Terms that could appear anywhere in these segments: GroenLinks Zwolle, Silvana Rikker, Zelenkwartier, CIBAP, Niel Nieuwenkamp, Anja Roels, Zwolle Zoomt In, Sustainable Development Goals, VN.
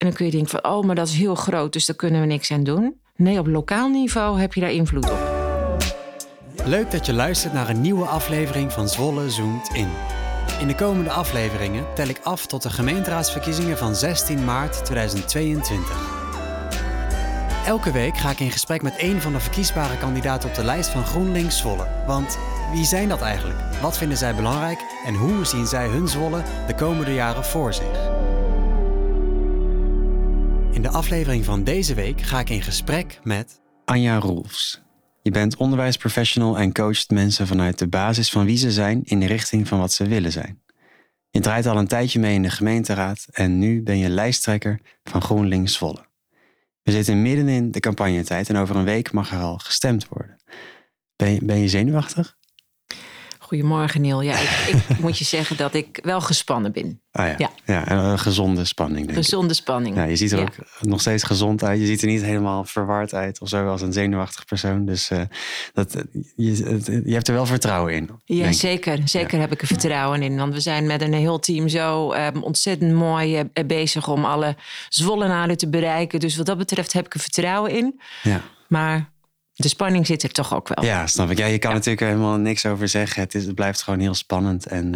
En dan kun je denken van, oh, maar dat is heel groot, dus daar kunnen we niks aan doen. Nee, op lokaal niveau heb je daar invloed op. Leuk dat je luistert naar een nieuwe aflevering van Zwolle Zoomt In. In de komende afleveringen tel ik af tot de gemeenteraadsverkiezingen van 16 maart 2022. Elke week ga ik in gesprek met één van de verkiesbare kandidaten op de lijst van GroenLinks Zwolle. Want wie zijn dat eigenlijk? Wat vinden zij belangrijk? En hoe zien zij hun Zwolle de komende jaren voor zich? In de aflevering van deze week ga ik in gesprek met Anja Roels. Je bent onderwijsprofessional en coacht mensen vanuit de basis van wie ze zijn in de richting van wat ze willen zijn. Je draait al een tijdje mee in de gemeenteraad en nu ben je lijsttrekker van GroenLinks Zwolle. We zitten midden in de campagnetijd en over een week mag er al gestemd worden. Ben je zenuwachtig? Goedemorgen, Niel. Ja, ik moet je zeggen dat ik wel gespannen ben. Ah ja, ja. Een gezonde spanning, denk ik. Gezonde spanning. Ja, je ziet er ook nog steeds gezond uit. Je ziet er niet helemaal verward uit of zo als een zenuwachtig persoon. Dus je hebt er wel vertrouwen in. Ja, zeker. Zeker heb ik er vertrouwen in. Want we zijn met een heel team zo ontzettend mooi bezig om alle Zwollenaren te bereiken. Dus wat dat betreft heb ik er vertrouwen in. Ja. Maar de spanning zit er toch ook wel. Ja, snap ik. Ja, je kan natuurlijk helemaal niks over zeggen. Het blijft gewoon heel spannend en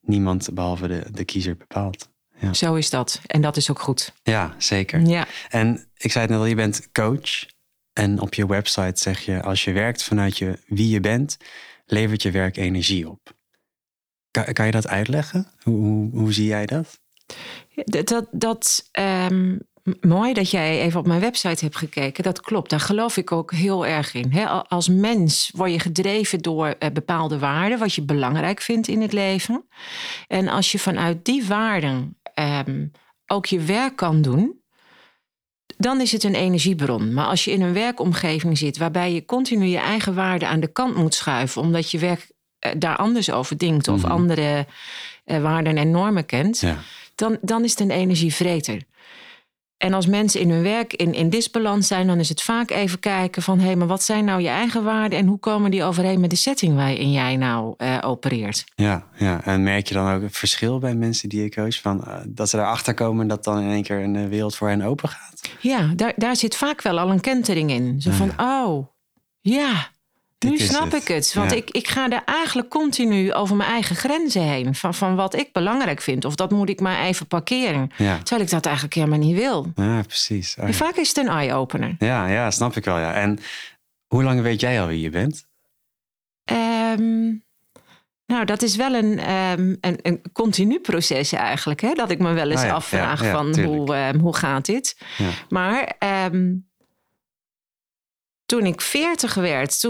niemand behalve de kiezer bepaalt. Ja. Zo is dat. En dat is ook goed. Ja, zeker. Ja. En ik zei het net al, je bent coach. En op je website zeg je, als je werkt vanuit wie je bent, levert je werk energie op. Kan je dat uitleggen? Hoe zie jij dat? Mooi dat jij even op mijn website hebt gekeken. Dat klopt, daar geloof ik ook heel erg in. Als mens word je gedreven door bepaalde waarden, wat je belangrijk vindt in het leven. En als je vanuit die waarden ook je werk kan doen, dan is het een energiebron. Maar als je in een werkomgeving zit waarbij je continu je eigen waarden aan de kant moet schuiven, omdat je werk daar anders over denkt of andere waarden en normen kent, dan is het een energievreter. En als mensen in hun werk in disbalans zijn, dan is het vaak even kijken van, hé, maar wat zijn nou je eigen waarden en hoe komen die overeen met de setting waarin jij nou opereert? Ja, en merk je dan ook het verschil bij mensen die je coach, van dat ze daarachter komen dat dan in één keer een wereld voor hen open gaat? Ja, daar zit vaak wel al een kentering in. Zo van, nu snap ik het. Want ik ga daar eigenlijk continu over mijn eigen grenzen heen. Van wat ik belangrijk vind. Of dat moet ik maar even parkeren. Ja. Terwijl ik dat eigenlijk helemaal niet wil. Ja, precies. En vaak is het een eye-opener. Ja, snap ik wel. Ja. En hoe lang weet jij al wie je bent? Nou, dat is wel een continu proces eigenlijk. Hè? Dat ik me wel eens afvraag van hoe gaat dit? Ja. Maar toen ik 40 werd,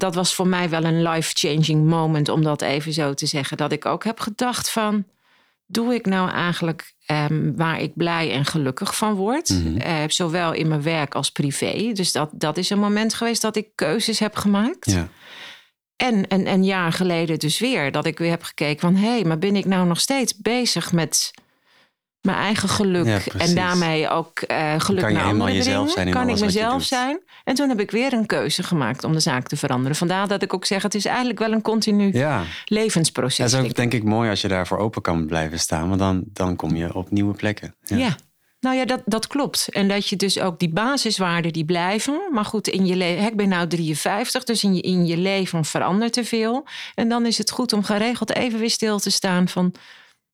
dat was voor mij wel een life-changing moment, om dat even zo te zeggen. Dat ik ook heb gedacht van, doe ik nou eigenlijk waar ik blij en gelukkig van word? Zowel in mijn werk als privé. Dus dat is een moment geweest dat ik keuzes heb gemaakt. Ja. En een jaar geleden dus weer, dat ik weer heb gekeken van, hé, maar ben ik nou nog steeds bezig met mijn eigen geluk en daarmee ook geluk naar anderen brengen? Kan ik mezelf zijn? En toen heb ik weer een keuze gemaakt om de zaak te veranderen. Vandaar dat ik ook zeg, het is eigenlijk wel een continu levensproces. Ja, dat is ook denk ik mooi als je daarvoor open kan blijven staan. Want dan kom je op nieuwe plekken. Ja. Nou ja, dat klopt. En dat je dus ook die basiswaarden die blijven. Maar goed, in je ik ben nou 53, dus in je leven verandert er veel. En dan is het goed om geregeld even weer stil te staan van,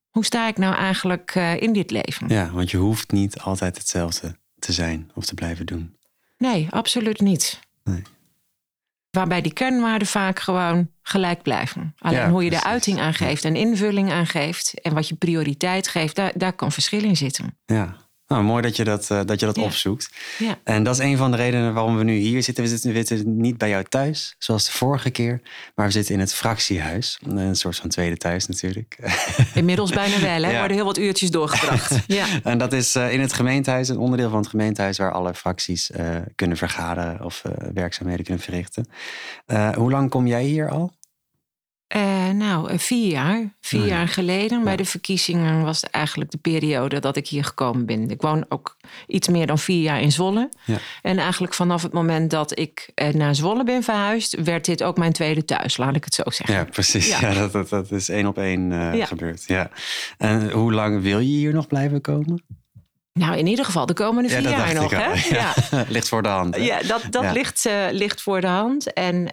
hoe sta ik nou eigenlijk in dit leven? Ja, want je hoeft niet altijd hetzelfde te zijn of te blijven doen. Nee, absoluut niet. Nee. Waarbij die kernwaarden vaak gewoon gelijk blijven. Alleen hoe je de uiting aan geeft en invulling aan geeft en wat je prioriteit geeft, daar kan verschil in zitten. Ja, nou, mooi dat je dat opzoekt. Ja. En dat is een van de redenen waarom we nu hier zitten. We zitten niet bij jou thuis, zoals de vorige keer. Maar we zitten in het fractiehuis. Een soort van tweede thuis natuurlijk. Inmiddels bijna wel, hè? Ja. Worden heel wat uurtjes doorgebracht. Ja. En dat is in het gemeentehuis, een onderdeel van het gemeentehuis waar alle fracties kunnen vergaderen of werkzaamheden kunnen verrichten. Hoe lang kom jij hier al? 4 jaar. 4 jaar geleden bij de verkiezingen was het eigenlijk de periode dat ik hier gekomen ben. Ik woon ook iets meer dan 4 jaar in Zwolle. Ja. En eigenlijk vanaf het moment dat ik naar Zwolle ben verhuisd, werd dit ook mijn tweede thuis, laat ik het zo zeggen. Ja, precies. Ja. Ja, dat is 1 op 1 gebeurd. Ja. En hoe lang wil je hier nog blijven komen? Nou, in ieder geval de komende 4 jaar nog. Hè? Ja. Ja. Ligt voor de hand. Hè? Ja, dat ligt voor de hand. En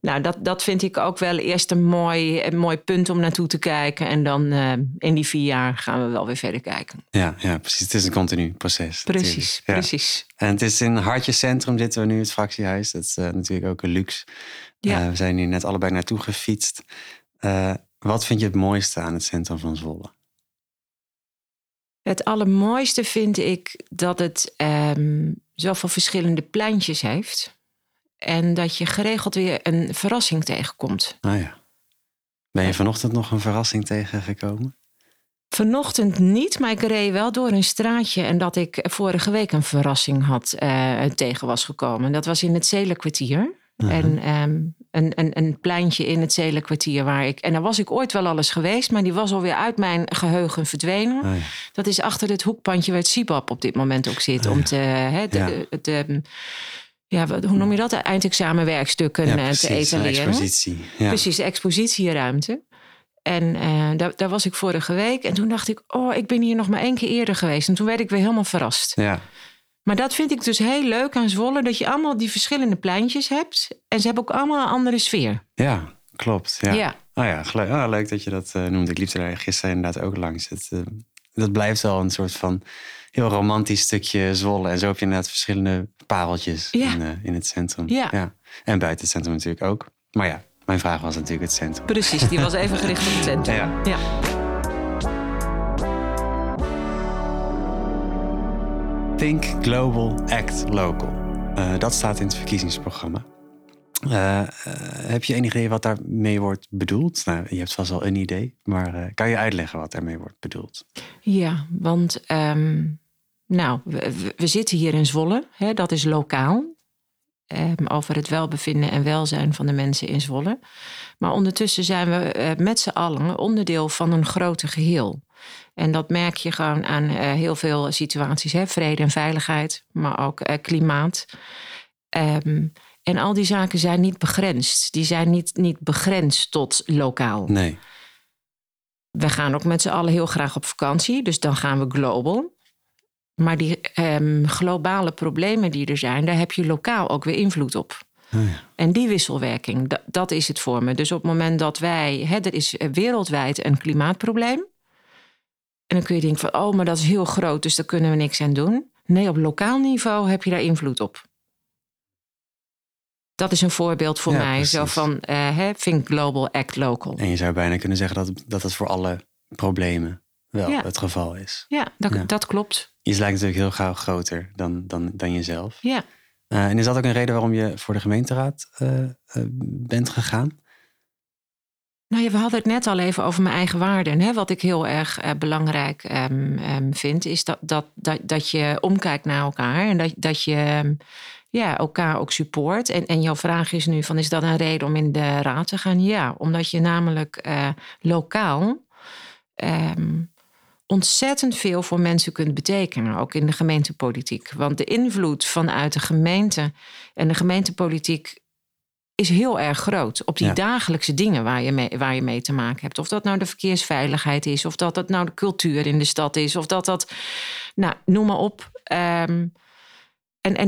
nou, dat vind ik ook wel eerst een mooi punt om naartoe te kijken. En dan in die 4 jaar gaan we wel weer verder kijken. Ja, precies. Het is een continu proces. Precies. En het is in Hartjescentrum zitten we nu, het fractiehuis. Dat is natuurlijk ook een luxe. Ja. We zijn hier net allebei naartoe gefietst. Wat vind je het mooiste aan het centrum van Zwolle? Het allermooiste vind ik dat het zoveel verschillende pleintjes heeft. En dat je geregeld weer een verrassing tegenkomt. Ah ja. Ben je vanochtend nog een verrassing tegengekomen? Vanochtend niet, maar ik reed wel door een straatje. En dat ik vorige week een verrassing tegen was gekomen. Dat was in het Zelenkwartier. Uh-huh. En een pleintje in het Zelenkwartier waar ik... En daar was ik ooit wel al eens geweest, maar die was alweer uit mijn geheugen verdwenen. Oh ja. Dat is achter het hoekpandje waar het CIBAP op dit moment ook zit. Oh ja. Om te... hoe noem je dat? De eindexamenwerkstukken te etaleren. Expositie. Ja. Precies, de expositieruimte. En daar was ik vorige week. En toen dacht ik, ik ben hier nog maar 1 keer eerder geweest. En toen werd ik weer helemaal verrast. Ja. Maar dat vind ik dus heel leuk aan Zwolle. Dat je allemaal die verschillende pleintjes hebt. En ze hebben ook allemaal een andere sfeer. Ja, klopt. Ja. Ja. Leuk dat je dat noemde. Ik liep er gisteren inderdaad ook langs. Dat blijft wel een soort van heel romantisch stukje Zwolle. En zo heb je inderdaad verschillende pareltjes in het centrum. Ja. Ja. En buiten het centrum natuurlijk ook. Maar ja, mijn vraag was natuurlijk het centrum. Precies, die was even gericht op het centrum. Ja. Think Global, Act Local. Dat staat in het verkiezingsprogramma. Heb je enig idee wat daarmee wordt bedoeld? Nou, je hebt vast al een idee, maar kan je uitleggen wat daarmee wordt bedoeld? Ja, want we zitten hier in Zwolle. Hè, dat is lokaal. Over het welbevinden en welzijn van de mensen in Zwolle. Maar ondertussen zijn we met z'n allen onderdeel van een groter geheel. En dat merk je gewoon aan heel veel situaties. Hè? Vrede en veiligheid, maar ook klimaat. En al die zaken zijn niet begrensd. Die zijn niet begrensd tot lokaal. Nee. We gaan ook met z'n allen heel graag op vakantie. Dus dan gaan we global. Maar die globale problemen die er zijn, daar heb je lokaal ook weer invloed op. Oh ja. En die wisselwerking, dat is het voor me. Dus op het moment dat er is wereldwijd een klimaatprobleem. En dan kun je denken van, maar dat is heel groot, dus daar kunnen we niks aan doen. Nee, op lokaal niveau heb je daar invloed op. Dat is een voorbeeld voor mij. Precies. Zo van, think global, act local. En je zou bijna kunnen zeggen dat het voor alle problemen wel het geval is. Ja, dat klopt. Iets lijkt natuurlijk heel gauw groter dan jezelf. Ja. En is dat ook een reden waarom je voor de gemeenteraad bent gegaan? Nou ja, we hadden het net al even over mijn eigen waarden. Hè? Wat ik heel erg belangrijk vind, is dat je omkijkt naar elkaar. En dat je elkaar ook support. En jouw vraag is nu, van, is dat een reden om in de raad te gaan? Ja, omdat je namelijk lokaal ontzettend veel voor mensen kunt betekenen. Ook in de gemeentepolitiek. Want de invloed vanuit de gemeente en de gemeentepolitiek is heel erg groot op die dagelijkse dingen waar je mee te maken hebt. Of dat nou de verkeersveiligheid is, of dat nou de cultuur in de stad is, of dat nou, noem maar op. En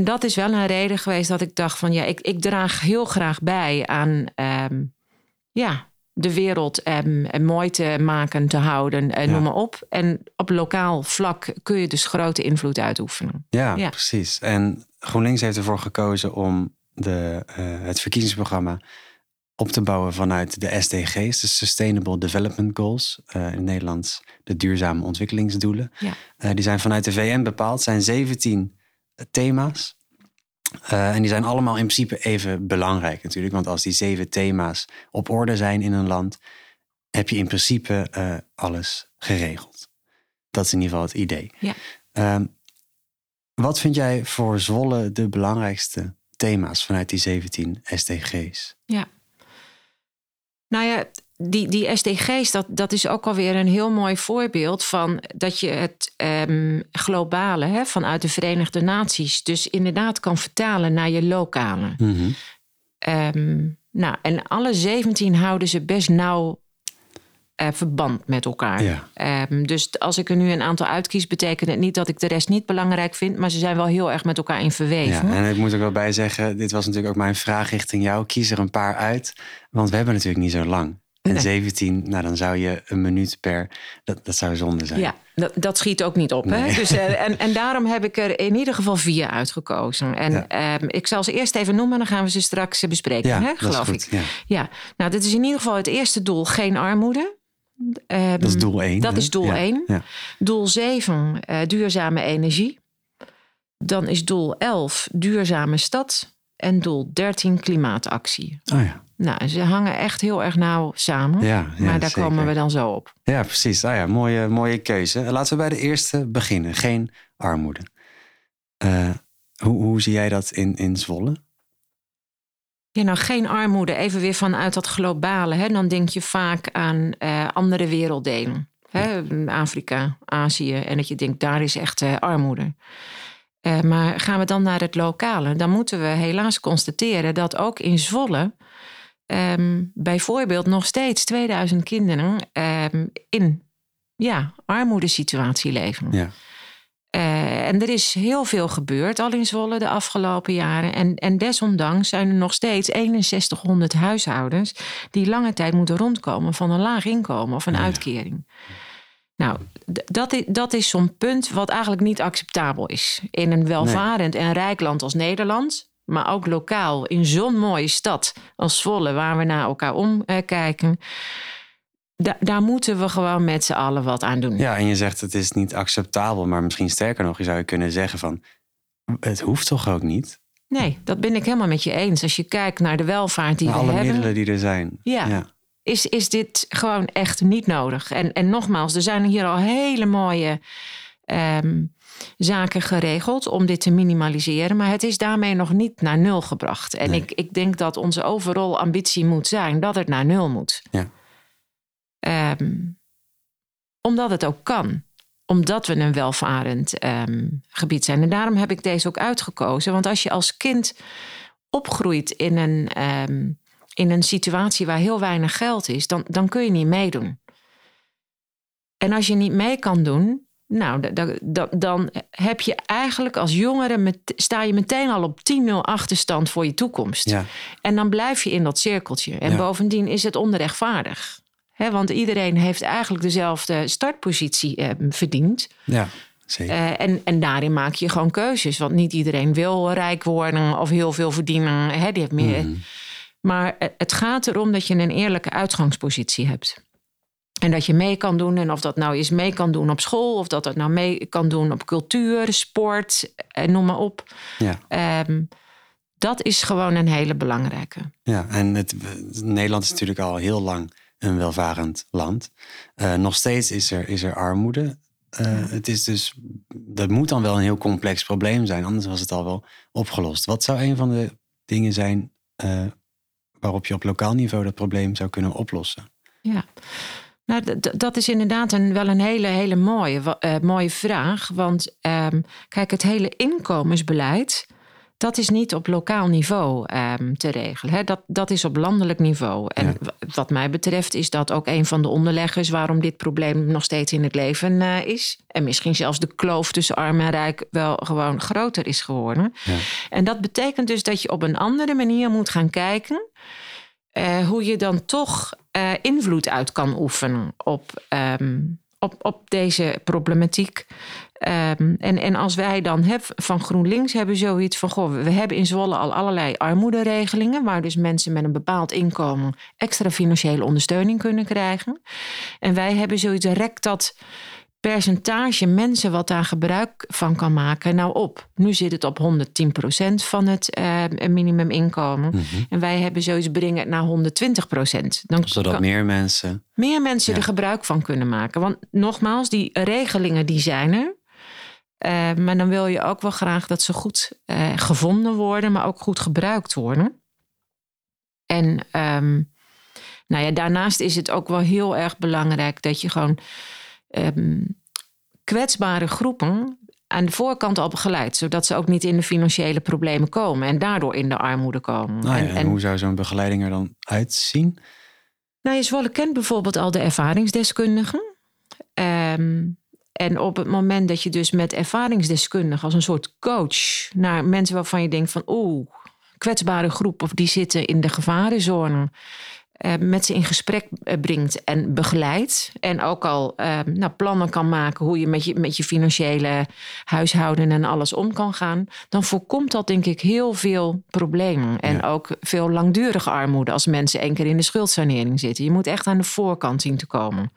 dat is wel een reden geweest dat ik dacht van, ik draag heel graag bij aan de wereld mooi te maken, te houden, noem maar op. En op lokaal vlak kun je dus grote invloed uitoefenen. Ja, precies. En GroenLinks heeft ervoor gekozen om het verkiezingsprogramma op te bouwen vanuit de SDG's, de Sustainable Development Goals, in Nederlands de duurzame ontwikkelingsdoelen. Ja. Die zijn vanuit de VN bepaald, zijn 17 thema's. En die zijn allemaal in principe even belangrijk natuurlijk, want als die 7 thema's op orde zijn in een land, heb je in principe alles geregeld. Dat is in ieder geval het idee. Ja. Wat vind jij voor Zwolle de belangrijkste thema's vanuit die 17 SDG's? Ja. Nou ja, die SDG's, dat is ook alweer een heel mooi voorbeeld van dat je het globale vanuit de Verenigde Naties dus inderdaad kan vertalen naar je lokale. Mm-hmm. En alle 17 houden ze best nauw verband met elkaar. Ja. Dus als ik er nu een aantal uitkies, betekent het niet dat ik de rest niet belangrijk vind, maar ze zijn wel heel erg met elkaar in verweven. Ja, en ik moet ook wel bij zeggen, dit was natuurlijk ook mijn vraag richting jou. Kies er een paar uit, want we hebben natuurlijk niet zo lang. En nee. 17, nou dan zou je een minuut per... Dat zou zonde zijn. Ja, dat schiet ook niet op. Nee. Hè? Dus, en daarom heb ik er in ieder geval 4 uitgekozen. En ja. Ik zal ze eerst even noemen, dan gaan we ze straks bespreken. Ja, hè? Geloof ik. Ja. Ja, nou dit is in ieder geval het eerste doel, geen armoede. Dat is doel 1. Dat is doel 1. Ja. Doel 7, duurzame energie. Dan is doel 11, duurzame stad. En doel 13, klimaatactie. Oh ja. Nou, ze hangen echt heel erg nauw samen. Ja, maar daar zeker. Komen we dan zo op. Ja, precies. Ah ja, mooie keuze. Laten we bij de eerste beginnen. Geen armoede. Hoe zie jij dat in Zwolle? Ja, nou, geen armoede. Even weer vanuit dat globale. Hè? Dan denk je vaak aan andere werelddelen. Hè? Ja. Afrika, Azië. En dat je denkt, daar is echt armoede. Maar gaan we dan naar het lokale? Dan moeten we helaas constateren dat ook in Zwolle... bijvoorbeeld nog steeds 2000 kinderen in armoedesituatie leven. Ja. En er is heel veel gebeurd al in Zwolle de afgelopen jaren. En desondanks zijn er nog steeds 6100 huishoudens... die lange tijd moeten rondkomen van een laag inkomen of een uitkering. Nou, dat is zo'n punt wat eigenlijk niet acceptabel is. In een welvarend en rijk land als Nederland... maar ook lokaal in zo'n mooie stad als Zwolle... waar we naar elkaar omkijken... Daar moeten we gewoon met z'n allen wat aan doen. Ja, en je zegt het is niet acceptabel... maar misschien sterker nog, je zou kunnen zeggen van... het hoeft toch ook niet? Nee, dat ben ik helemaal met je eens. Als je kijkt naar de welvaart die we hebben... alle middelen die er zijn. Ja. Is dit gewoon echt niet nodig. En nogmaals, er zijn hier al hele mooie... zaken geregeld om dit te minimaliseren. Maar het is daarmee nog niet naar 0 gebracht. En ik denk dat onze overal ambitie moet zijn dat het naar 0 moet. Ja. Omdat het ook kan. Omdat we een welvarend gebied zijn. En daarom heb ik deze ook uitgekozen. Want als je als kind opgroeit in een situatie waar heel weinig geld is... dan kun je niet meedoen. En als je niet mee kan doen... Nou, dan heb je eigenlijk als jongere... sta je meteen al op 10-0 achterstand voor je toekomst. Ja. En dan blijf je in dat cirkeltje. En bovendien is het onrechtvaardig. Hè, want iedereen heeft eigenlijk dezelfde startpositie verdiend. Ja, zeker. En daarin maak je gewoon keuzes. Want niet iedereen wil rijk worden of heel veel verdienen. Hè, die heeft meer. Maar het gaat erom dat je een eerlijke uitgangspositie hebt... En dat je mee kan doen. En of dat nou is mee kan doen op school. Of dat nou mee kan doen op cultuur, sport. En noem maar op. Ja. Dat is gewoon een hele belangrijke. Ja, en Nederland is natuurlijk al heel lang een welvarend land. Nog steeds is er armoede. Het is dus, dat moet dan wel een heel complex probleem zijn. Anders was het al wel opgelost. Wat zou een van de dingen zijn... waarop je op lokaal niveau dat probleem zou kunnen oplossen? Ja. Nou, dat is inderdaad wel een hele mooie, mooie vraag. Want kijk, het hele inkomensbeleid... dat is niet op lokaal niveau te regelen. Hè? Dat is op landelijk niveau. En wat mij betreft is dat ook een van de onderleggers... waarom dit probleem nog steeds in het leven is. En misschien zelfs de kloof tussen arm en rijk... wel gewoon groter is geworden. Ja. En dat betekent dus dat je op een andere manier moet gaan kijken... hoe je dan toch invloed uit kan oefenen op deze problematiek. En als wij dan van GroenLinks hebben zoiets van... goh, we hebben in Zwolle al allerlei armoederegelingen... waar dus mensen met een bepaald inkomen... extra financiële ondersteuning kunnen krijgen. En wij hebben zoiets, rekt dat percentage mensen... wat daar gebruik van kan maken, nou op. Nu zit het op 110% van het minimuminkomen. Mm-hmm. En wij hebben zoiets, brengen het naar 120%. Zodat meer mensen er gebruik van kunnen maken. Want nogmaals, die regelingen die zijn er. Maar dan wil je ook wel graag dat ze goed gevonden worden... maar ook goed gebruikt worden. En daarnaast is het ook wel heel erg belangrijk... dat je gewoon... kwetsbare groepen aan de voorkant al begeleid... zodat ze ook niet in de financiële problemen komen... en daardoor in de armoede komen. En hoe zou zo'n begeleiding er dan uitzien? Nou, Zwolle kent bijvoorbeeld al de ervaringsdeskundigen. En op het moment dat je dus met ervaringsdeskundigen als een soort coach naar mensen waarvan je denkt van kwetsbare groep of die zitten in de gevarenzone, met ze in gesprek brengt en begeleidt. En ook al plannen kan maken hoe je met je financiële huishouden en alles om kan gaan. Dan voorkomt dat denk ik heel veel problemen. En ook veel langdurige armoede als mensen één keer in de schuldsanering zitten. Je moet echt aan de voorkant zien te komen.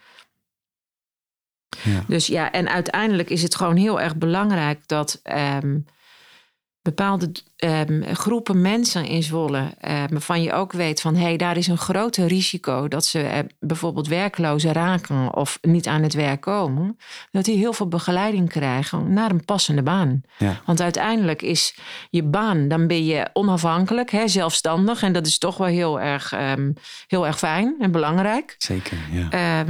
Ja. Dus ja, en uiteindelijk is het gewoon heel erg belangrijk dat bepaalde groepen mensen in Zwolle, waarvan je ook weet van daar is een groter risico dat ze bijvoorbeeld werklozen raken of niet aan het werk komen, dat die heel veel begeleiding krijgen naar een passende baan. Ja. Want uiteindelijk is je baan, dan ben je onafhankelijk, zelfstandig en dat is toch wel heel erg fijn en belangrijk. Zeker, ja.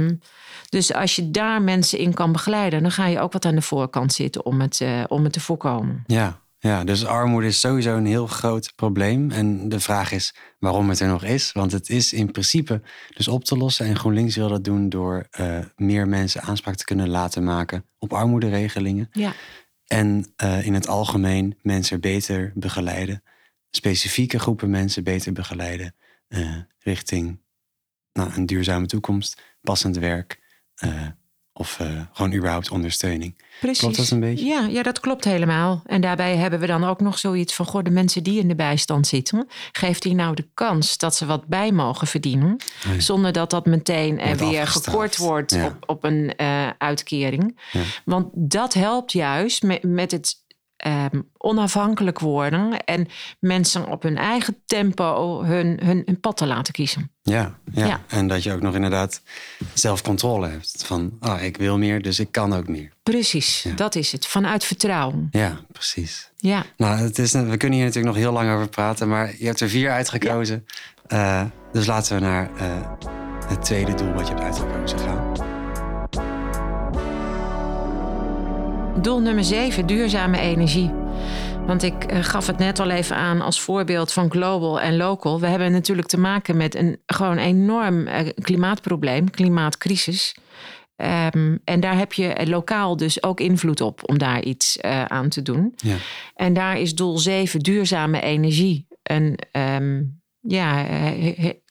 Dus als je daar mensen in kan begeleiden, dan ga je ook wat aan de voorkant zitten om het te voorkomen. Ja. Ja, dus armoede is sowieso een heel groot probleem. En de vraag is waarom het er nog is. Want het is in principe dus op te lossen. En GroenLinks wil dat doen door meer mensen aanspraak te kunnen laten maken op armoederegelingen. Ja. En in het algemeen mensen beter begeleiden. Specifieke groepen mensen beter begeleiden. Richting een duurzame toekomst, passend werk. Of gewoon überhaupt ondersteuning. Precies. Klopt dat een beetje? Ja, dat klopt helemaal. En daarbij hebben we dan ook nog zoiets van... de mensen die in de bijstand zitten... geeft die nou de kans dat ze wat bij mogen verdienen... Ja. Zonder dat dat meteen weer gekort wordt op een uitkering. Ja. Want dat helpt juist met het... onafhankelijk worden en mensen op hun eigen tempo hun pad te laten kiezen. Ja, en dat je ook nog inderdaad zelf controle hebt. Van, ik wil meer, dus ik kan ook meer. Precies, dat is het. Vanuit vertrouwen. Ja, precies. Ja. Nou, we kunnen hier natuurlijk nog heel lang over praten, maar je hebt er 4 uitgekozen. Ja. Dus laten we naar het tweede doel wat je hebt uitgekozen gaan. Doel nummer 7, duurzame energie. Want ik gaf het net al even aan als voorbeeld van global en local. We hebben natuurlijk te maken met een gewoon enorm klimaatprobleem, klimaatcrisis. En daar heb je lokaal dus ook invloed op om daar iets aan te doen. Ja. En daar is doel 7, duurzame energie.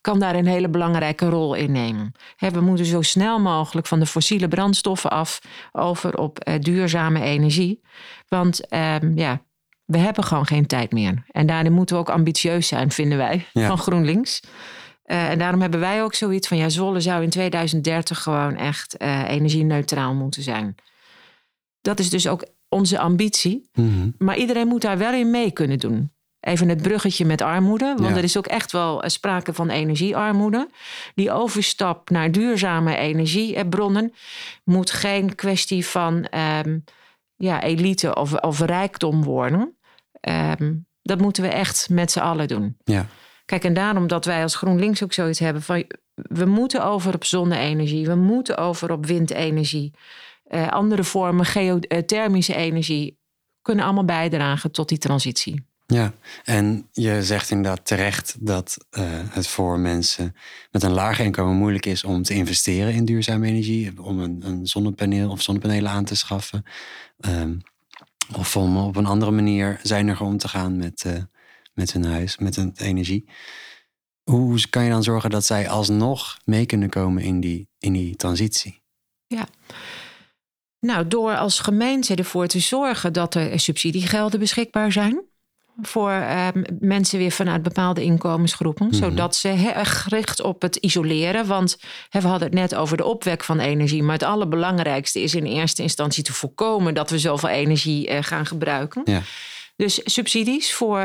Kan daar een hele belangrijke rol in nemen. We moeten zo snel mogelijk van de fossiele brandstoffen af... over op duurzame energie. Want we hebben gewoon geen tijd meer. En daarin moeten we ook ambitieus zijn, vinden wij, van GroenLinks. En daarom hebben wij ook zoiets van... Zwolle zou in 2030 gewoon echt energie-neutraal moeten zijn. Dat is dus ook onze ambitie. Mm-hmm. Maar iedereen moet daar wel in mee kunnen doen. Even het bruggetje met armoede. Want er is ook echt wel sprake van energiearmoede. Die overstap naar duurzame energiebronnen... moet geen kwestie van elite of rijkdom worden. Dat moeten we echt met z'n allen doen. Ja. Kijk, en daarom dat wij als GroenLinks ook zoiets hebben van... we moeten over op zonne-energie. We moeten over op windenergie. Andere vormen, geothermische energie... kunnen allemaal bijdragen tot die transitie. Ja, en je zegt inderdaad terecht dat het voor mensen met een laag inkomen moeilijk is om te investeren in duurzame energie. Om een zonnepaneel of zonnepanelen aan te schaffen. Of om op een andere manier zuiniger om te gaan met hun huis, met hun energie. Hoe kan je dan zorgen dat zij alsnog mee kunnen komen in die transitie? Ja. Nou, door als gemeente ervoor te zorgen dat er subsidiegelden beschikbaar zijn. Voor mensen weer vanuit bepaalde inkomensgroepen. Mm-hmm. Zodat ze gericht op het isoleren. Want we hadden het net over de opwek van energie. Maar het allerbelangrijkste is in eerste instantie te voorkomen... dat we zoveel energie gaan gebruiken. Ja. Dus subsidies voor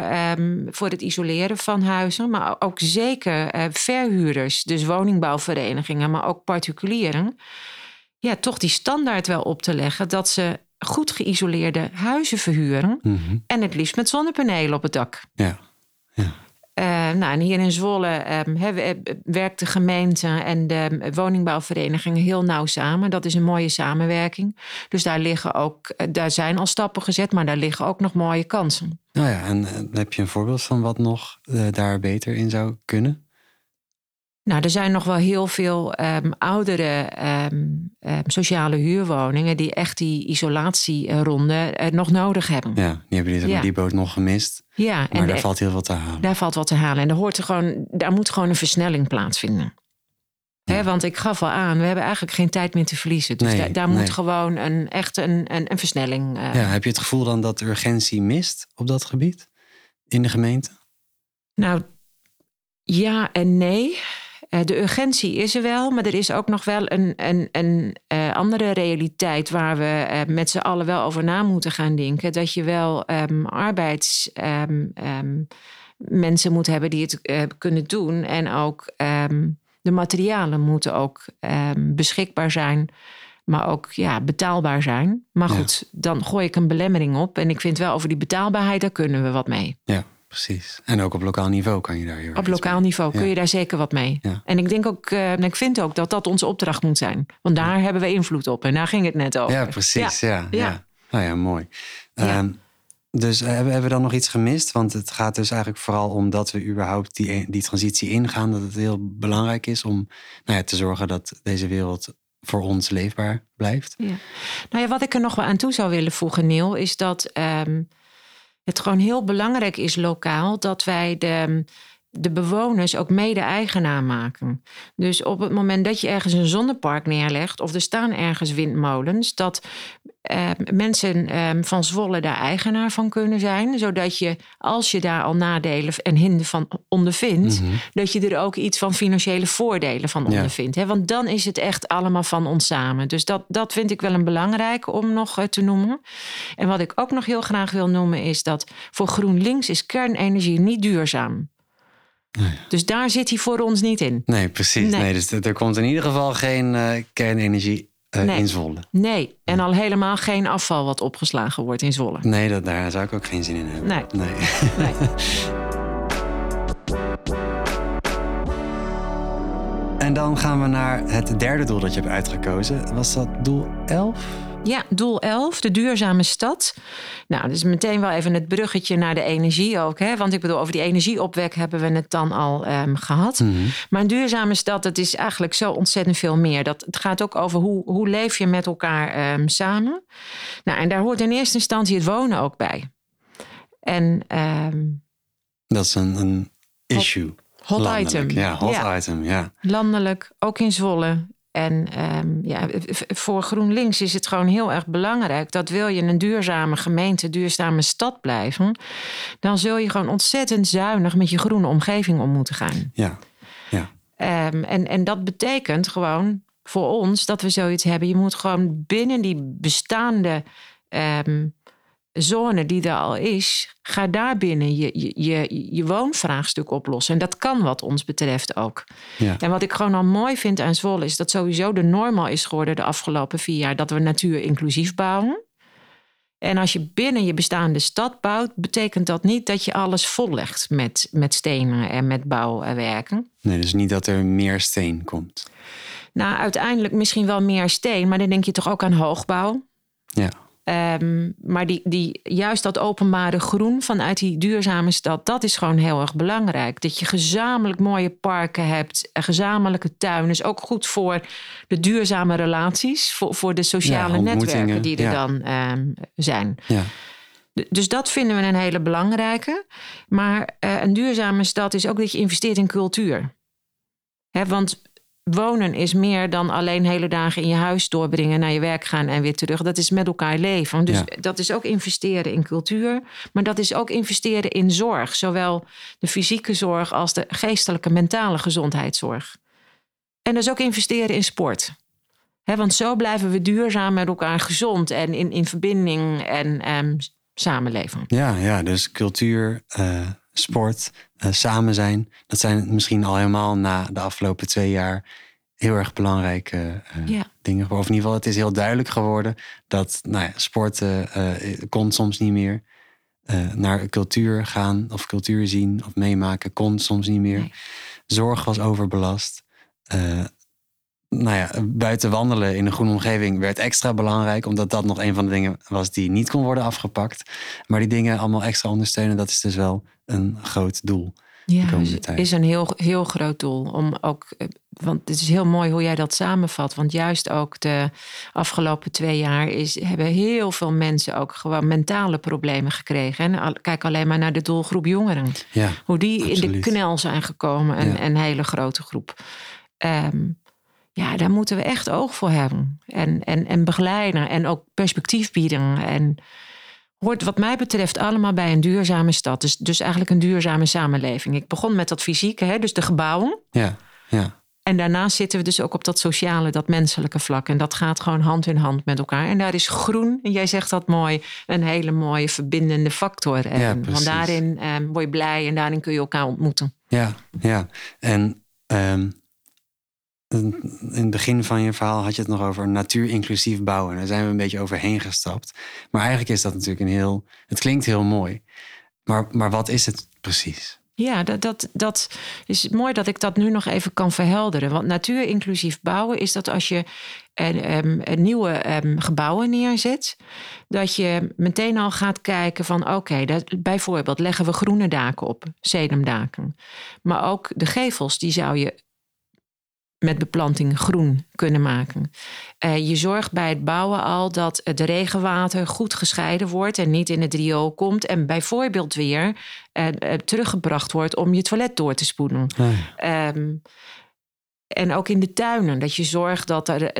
het isoleren van huizen. Maar ook zeker verhuurders. Dus woningbouwverenigingen, maar ook particulieren. Ja, toch die standaard wel op te leggen dat ze... goed geïsoleerde huizen verhuren... Mm-hmm. en het liefst met zonnepanelen op het dak. Ja. Ja. En hier in Zwolle werkt de gemeente en de woningbouwverenigingen heel nauw samen. Dat is een mooie samenwerking. Dus daar zijn al stappen gezet, maar daar liggen ook nog mooie kansen. Nou ja, en heb je een voorbeeld van wat nog daar beter in zou kunnen? Nou, er zijn nog wel heel veel oudere sociale huurwoningen die echt die isolatieronde nog nodig hebben. Ja, die hebben die boot nog gemist. Ja, maar en daar valt heel wat te halen. Daar valt wat te halen en daar moet gewoon een versnelling plaatsvinden. Ja. He, want ik gaf al aan, we hebben eigenlijk geen tijd meer te verliezen. Dus daar moet gewoon echt een versnelling. Ja, heb je het gevoel dan dat urgentie mist op dat gebied in de gemeente? Nou, ja en nee. De urgentie is er wel, maar er is ook nog wel een andere realiteit waar we met z'n allen wel over na moeten gaan denken. Dat je wel arbeidsmensen moet hebben die het kunnen doen. En ook de materialen moeten ook beschikbaar zijn, maar ook betaalbaar zijn. Maar goed, dan gooi ik een belemmering op. En ik vind wel over die betaalbaarheid, daar kunnen we wat mee. Ja. Precies. En ook op lokaal niveau kan je daar heel op lokaal niveau kun je daar zeker wat mee. Ja. En ik denk ook, ik vind ook dat dat onze opdracht moet zijn. Want daar hebben we invloed op. En daar ging het net over. Ja, precies. Ja. Nou ja, mooi. Ja. Dus hebben we dan nog iets gemist? Want het gaat dus eigenlijk vooral om dat we überhaupt die transitie ingaan. Dat het heel belangrijk is om te zorgen dat deze wereld voor ons leefbaar blijft. Ja. Nou ja, wat ik er nog wel aan toe zou willen voegen, Niel, is dat het gewoon heel belangrijk is lokaal dat wij de bewoners ook mede-eigenaar maken. Dus op het moment dat je ergens een zonnepark neerlegt of er staan ergens windmolens, dat mensen van Zwolle daar eigenaar van kunnen zijn. Zodat je, als je daar al nadelen en hinder van ondervindt, dat je er ook iets van financiële voordelen van ondervindt. Hè? Want dan is het echt allemaal van ons samen. Dus dat vind ik wel een belangrijke om nog te noemen. En wat ik ook nog heel graag wil noemen is dat voor GroenLinks is kernenergie niet duurzaam. Oh ja. Dus daar zit hij voor ons niet in. Nee, precies. Nee, dus er komt in ieder geval geen kernenergie in Zwolle. Nee, en al helemaal geen afval wat opgeslagen wordt in Zwolle. Nee, daar zou ik ook geen zin in hebben. Nee. En dan gaan we naar het derde doel dat je hebt uitgekozen. Was dat doel 11? Ja, doel 11, de duurzame stad. Nou, dat is meteen wel even het bruggetje naar de energie ook. Hè? Want ik bedoel, over die energieopwek hebben we het dan al gehad. Mm-hmm. Maar een duurzame stad, dat is eigenlijk zo ontzettend veel meer. Het gaat ook over hoe leef je met elkaar samen. Nou, en daar hoort in eerste instantie het wonen ook bij. En dat is een issue. Hot item. Ja, item, ja. Landelijk, ook in Zwolle. En voor GroenLinks is het gewoon heel erg belangrijk dat wil je een duurzame gemeente, duurzame stad blijven, dan zul je gewoon ontzettend zuinig met je groene omgeving om moeten gaan. Ja. En dat betekent gewoon voor ons dat we zoiets hebben. Je moet gewoon binnen die bestaande zone die er al is, ga daar binnen je woonvraagstuk oplossen. En dat kan wat ons betreft ook. Ja. En wat ik gewoon al mooi vind aan Zwolle is dat sowieso de norm al is geworden de afgelopen 4 jaar dat we natuur inclusief bouwen. En als je binnen je bestaande stad bouwt, betekent dat niet dat je alles vollegt met stenen en met bouwwerken. Nee, dus niet dat er meer steen komt. Nou, uiteindelijk misschien wel meer steen, maar dan denk je toch ook aan hoogbouw. Ja. Maar juist dat openbare groen vanuit die duurzame stad, dat is gewoon heel erg belangrijk. Dat je gezamenlijk mooie parken hebt, gezamenlijke tuinen. Is ook goed voor de duurzame relaties, voor de sociale netwerken die er dan zijn. Ja. Dus dat vinden we een hele belangrijke. Maar een duurzame stad is ook dat je investeert in cultuur. Hè, want wonen is meer dan alleen hele dagen in je huis doorbrengen, naar je werk gaan en weer terug. Dat is met elkaar leven. Dus dat is ook investeren in cultuur. Maar dat is ook investeren in zorg. Zowel de fysieke zorg als de geestelijke, mentale gezondheidszorg. En dat is ook investeren in sport. He, want zo blijven we duurzaam met elkaar gezond en in verbinding en samenleven. Ja, dus cultuur, sport, samen zijn. Dat zijn misschien al helemaal na de afgelopen 2 jaar heel erg belangrijke dingen. Of in ieder geval, het is heel duidelijk geworden dat sporten kon soms niet meer. Naar cultuur gaan of cultuur zien of meemaken kon soms niet meer. Nee. Zorg was overbelast. Buiten wandelen in een groene omgeving werd extra belangrijk, omdat dat nog een van de dingen was die niet kon worden afgepakt. Maar die dingen allemaal extra ondersteunen, dat is dus wel een groot doel. ja, de komende tijd. Het is een heel groot doel. Om ook, want het is heel mooi hoe jij dat samenvat. Want juist ook de afgelopen 2 jaar hebben heel veel mensen ook gewoon mentale problemen gekregen. En kijk alleen maar naar de doelgroep jongeren. Ja, hoe die absoluut in de knel zijn gekomen. Een hele grote groep. Ja, daar moeten we echt oog voor hebben. En begeleiden. En ook perspectief bieden. En hoort wat mij betreft allemaal bij een duurzame stad. Dus eigenlijk een duurzame samenleving. Ik begon met dat fysieke, dus de gebouwen. Ja, ja. En daarnaast zitten we dus ook op dat sociale, dat menselijke vlak. En dat gaat gewoon hand in hand met elkaar. En daar is groen, en jij zegt dat mooi, een hele mooie verbindende factor. En, ja, precies. Want daarin word je blij en daarin kun je elkaar ontmoeten. Ja, ja. En in het begin van je verhaal had je het nog over natuurinclusief bouwen. Daar zijn we een beetje overheen gestapt. Maar eigenlijk is dat natuurlijk het klinkt heel mooi. Maar wat is het precies? Ja, dat is mooi dat ik dat nu nog even kan verhelderen. Want natuurinclusief bouwen is dat als je nieuwe gebouwen neerzet, dat je meteen al gaat kijken van bijvoorbeeld leggen we groene daken op, sedumdaken. Maar ook de gevels, die zou je met beplanting groen kunnen maken. Je zorgt bij het bouwen al dat het regenwater goed gescheiden wordt en niet in het riool komt en bijvoorbeeld weer teruggebracht wordt om je toilet door te spoelen. Ja. En ook in de tuinen, dat je zorgt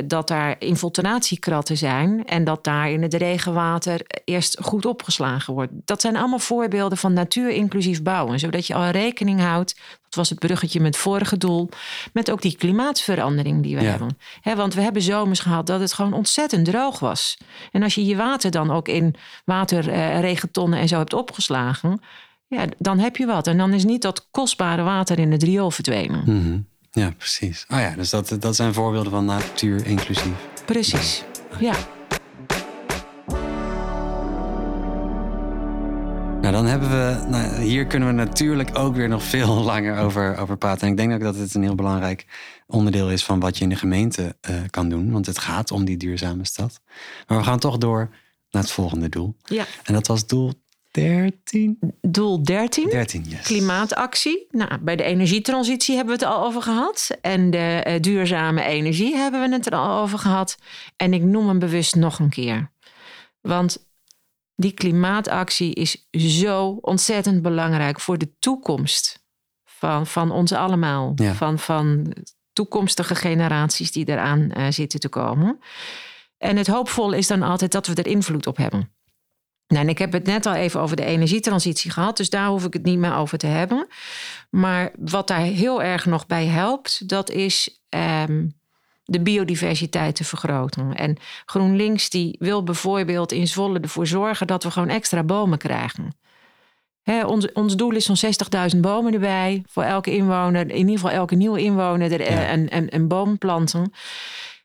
dat daar infiltratiekratten zijn en dat daar in het regenwater eerst goed opgeslagen wordt. Dat zijn allemaal voorbeelden van natuurinclusief bouwen, zodat je al rekening houdt, dat was het bruggetje met het vorige doel, met ook die klimaatverandering die we hebben. Want we hebben zomers gehad dat het gewoon ontzettend droog was. En als je je water dan ook in waterregentonnen en zo hebt opgeslagen, ja, dan heb je wat. En dan is niet dat kostbare water in het riool verdwenen. Mm-hmm. Ja, precies. Oh ja, dus dat zijn voorbeelden van natuur inclusief. Precies, ja. Nou, dan hebben we... Nou, hier kunnen we natuurlijk ook weer nog veel langer over praten. En ik denk ook dat het een heel belangrijk onderdeel is van wat je in de gemeente kan doen. Want het gaat om die duurzame stad. Maar we gaan toch door naar het volgende doel. Ja. En dat was doel 13. Doel 13. 13, yes. Klimaatactie. Nou, bij de energietransitie hebben we het al over gehad. En de duurzame energie hebben we het er al over gehad. En ik noem hem bewust nog een keer. Want die klimaatactie is zo ontzettend belangrijk voor de toekomst van ons allemaal. Ja. Van toekomstige generaties die eraan zitten te komen. En het hoopvolle is dan altijd dat we er invloed op hebben. Nou, en ik heb het net al even over de energietransitie gehad, dus daar hoef ik het niet meer over te hebben. Maar wat daar heel erg nog bij helpt, dat is de biodiversiteit te vergroten. En GroenLinks die wil bijvoorbeeld in Zwolle ervoor zorgen dat we gewoon extra bomen krijgen. Ons doel is zo'n 60.000 bomen erbij, voor elke inwoner, in ieder geval elke nieuwe inwoner een boom planten.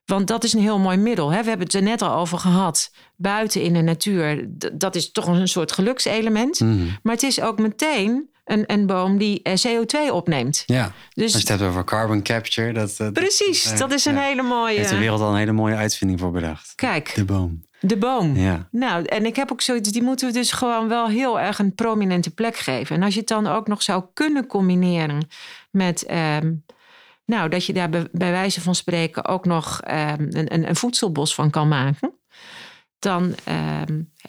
Want dat is een heel mooi middel. Hè? We hebben het er net al over gehad. Buiten in de natuur, dat is toch een soort gelukselement. Mm. Maar het is ook meteen een boom die CO2 opneemt. Ja, dus als je het hebt over carbon capture. Precies, dat is een hele mooie... Heeft de wereld al een hele mooie uitvinding voor bedacht. Kijk. De boom. De boom. Ja. Nou, en ik heb ook zoiets, die moeten we dus gewoon wel heel erg een prominente plek geven. En als je het dan ook nog zou kunnen combineren met... Nou, dat je daar bij wijze van spreken ook nog een voedselbos van kan maken. Dan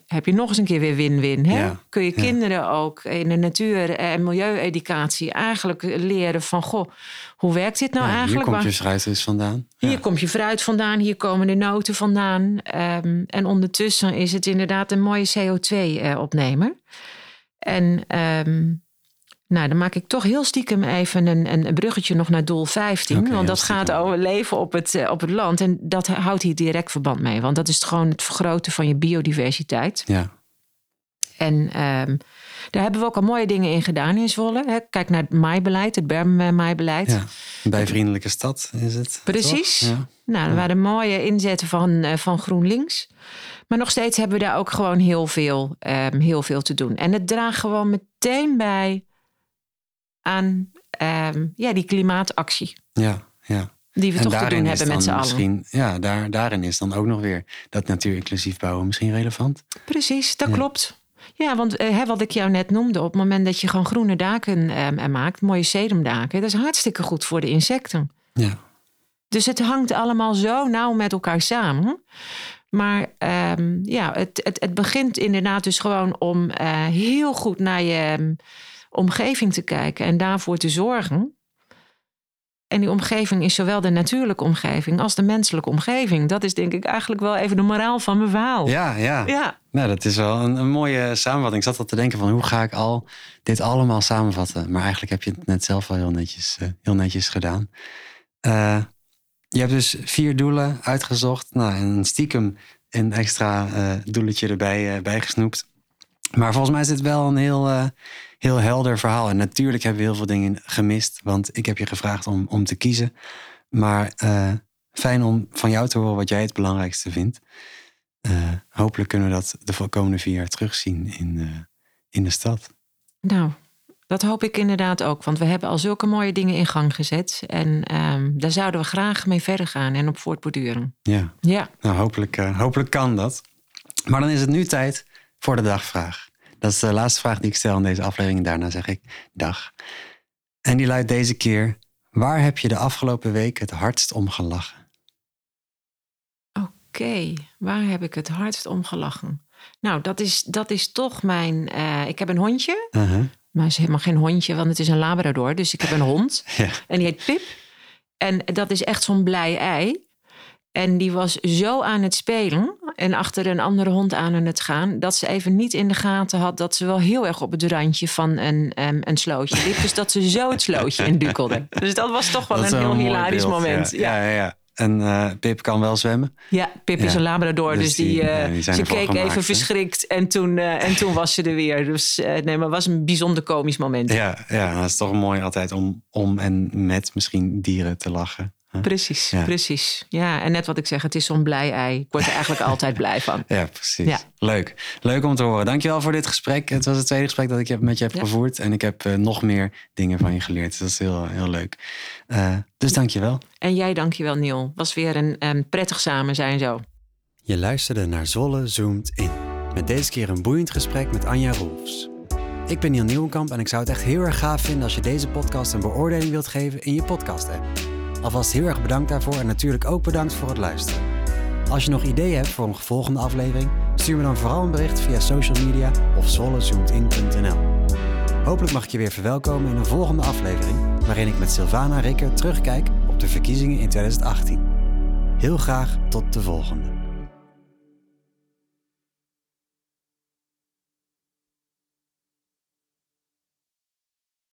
heb je nog eens een keer weer win-win. Hè? Ja, kun je kinderen ook in de natuur- en milieueducatie eigenlijk leren van... Goh, hoe werkt dit nou eigenlijk? Hier komt je fruit dus vandaan. Ja. Hier komt je fruit vandaan, hier komen de noten vandaan. En ondertussen is het inderdaad een mooie CO2-opnemer. En... Nou, dan maak ik toch heel stiekem even een bruggetje nog naar doel 15. Okay, want dat gaat over leven op het land. En dat houdt hier direct verband mee. Want dat is gewoon het vergroten van je biodiversiteit. Ja. En daar hebben we ook al mooie dingen in gedaan in Zwolle. Hè. Kijk naar het maaibeleid, het berm-maaibeleid. Ja, bij Vriendelijke Stad is het. Precies. Ja. Nou, dat waren mooie inzetten van GroenLinks. Maar nog steeds hebben we daar ook gewoon heel veel te doen. En het draagt gewoon meteen bij... aan die klimaatactie. Ja. Die we en toch te doen hebben met z'n allen. Ja, daarin is dan ook nog weer dat natuurinclusief bouwen misschien relevant. Precies, dat klopt. Ja, want wat ik jou net noemde, op het moment dat je gewoon groene daken maakt, mooie sedumdaken, dat is hartstikke goed voor de insecten. Ja. Dus het hangt allemaal zo nauw met elkaar samen. Maar het begint inderdaad dus gewoon om heel goed naar je omgeving te kijken en daarvoor te zorgen. En die omgeving is zowel de natuurlijke omgeving als de menselijke omgeving. Dat is denk ik eigenlijk wel even de moraal van mijn verhaal. Ja. Nou, dat is wel een mooie samenvatting. Ik zat al te denken van hoe ga ik al dit allemaal samenvatten? Maar eigenlijk heb je het net zelf al heel netjes gedaan. Je hebt dus 4 doelen uitgezocht. Nou, en stiekem een extra doeletje erbij bijgesnoept. Maar volgens mij is dit wel een heel helder verhaal. En natuurlijk hebben we heel veel dingen gemist. Want ik heb je gevraagd om te kiezen. Maar fijn om van jou te horen wat jij het belangrijkste vindt. Hopelijk kunnen we dat de komende 4 jaar terugzien in de stad. Nou, dat hoop ik inderdaad ook. Want we hebben al zulke mooie dingen in gang gezet. En daar zouden we graag mee verder gaan en op voortborduren. Ja. Nou, hopelijk kan dat. Maar dan is het nu tijd voor de dagvraag. Dat is de laatste vraag die ik stel in deze aflevering. En daarna zeg ik dag. En die luidt deze keer: waar heb je de afgelopen week het hardst om gelachen? Oké, waar heb ik het hardst om gelachen? Nou, dat is toch mijn... ik heb een hondje. Uh-huh. Maar het is helemaal geen hondje, want het is een labrador. Dus ik heb een hond. Ja. En die heet Pip. En dat is echt zo'n blij ei. En die was zo aan het spelen en achter een andere hond aan het gaan, dat ze even niet in de gaten had dat ze wel heel erg op het randje van een slootje liep. Dus dat ze zo het slootje indukkelde. Dus dat was toch wel een heel hilarisch moment. Ja. En Pip kan wel zwemmen? Ja, Pip is een labrador. Dus die ze keek gemaakt, even verschrikt. En toen was ze er weer. Dus maar het was een bijzonder komisch moment. Ja, dat is toch mooi altijd om en met misschien dieren te lachen. Huh? Precies. Ja, en net wat ik zeg, het is zo'n blij ei. Ik word er eigenlijk altijd blij van. Ja, precies. Ja. Leuk om te horen. Dankjewel voor dit gesprek. Het was het tweede gesprek dat ik met je heb gevoerd. En ik heb nog meer dingen van je geleerd. Dat is heel, heel leuk. Dus dankjewel. En jij dankjewel, Niel. Het was weer een prettig samen zijn zo. Je luisterde naar Zwolle Zoomt In. Met deze keer een boeiend gesprek met Anja Roels. Ik ben Niel Nieuwenkamp en ik zou het echt heel erg gaaf vinden als je deze podcast een beoordeling wilt geven in je podcast-app. Alvast heel erg bedankt daarvoor en natuurlijk ook bedankt voor het luisteren. Als je nog ideeën hebt voor een volgende aflevering, stuur me dan vooral een bericht via social media of zwollezoomtin.nl. Hopelijk mag ik je weer verwelkomen in een volgende aflevering, waarin ik met Silvana Rikker terugkijk op de verkiezingen in 2018. Heel graag tot de volgende.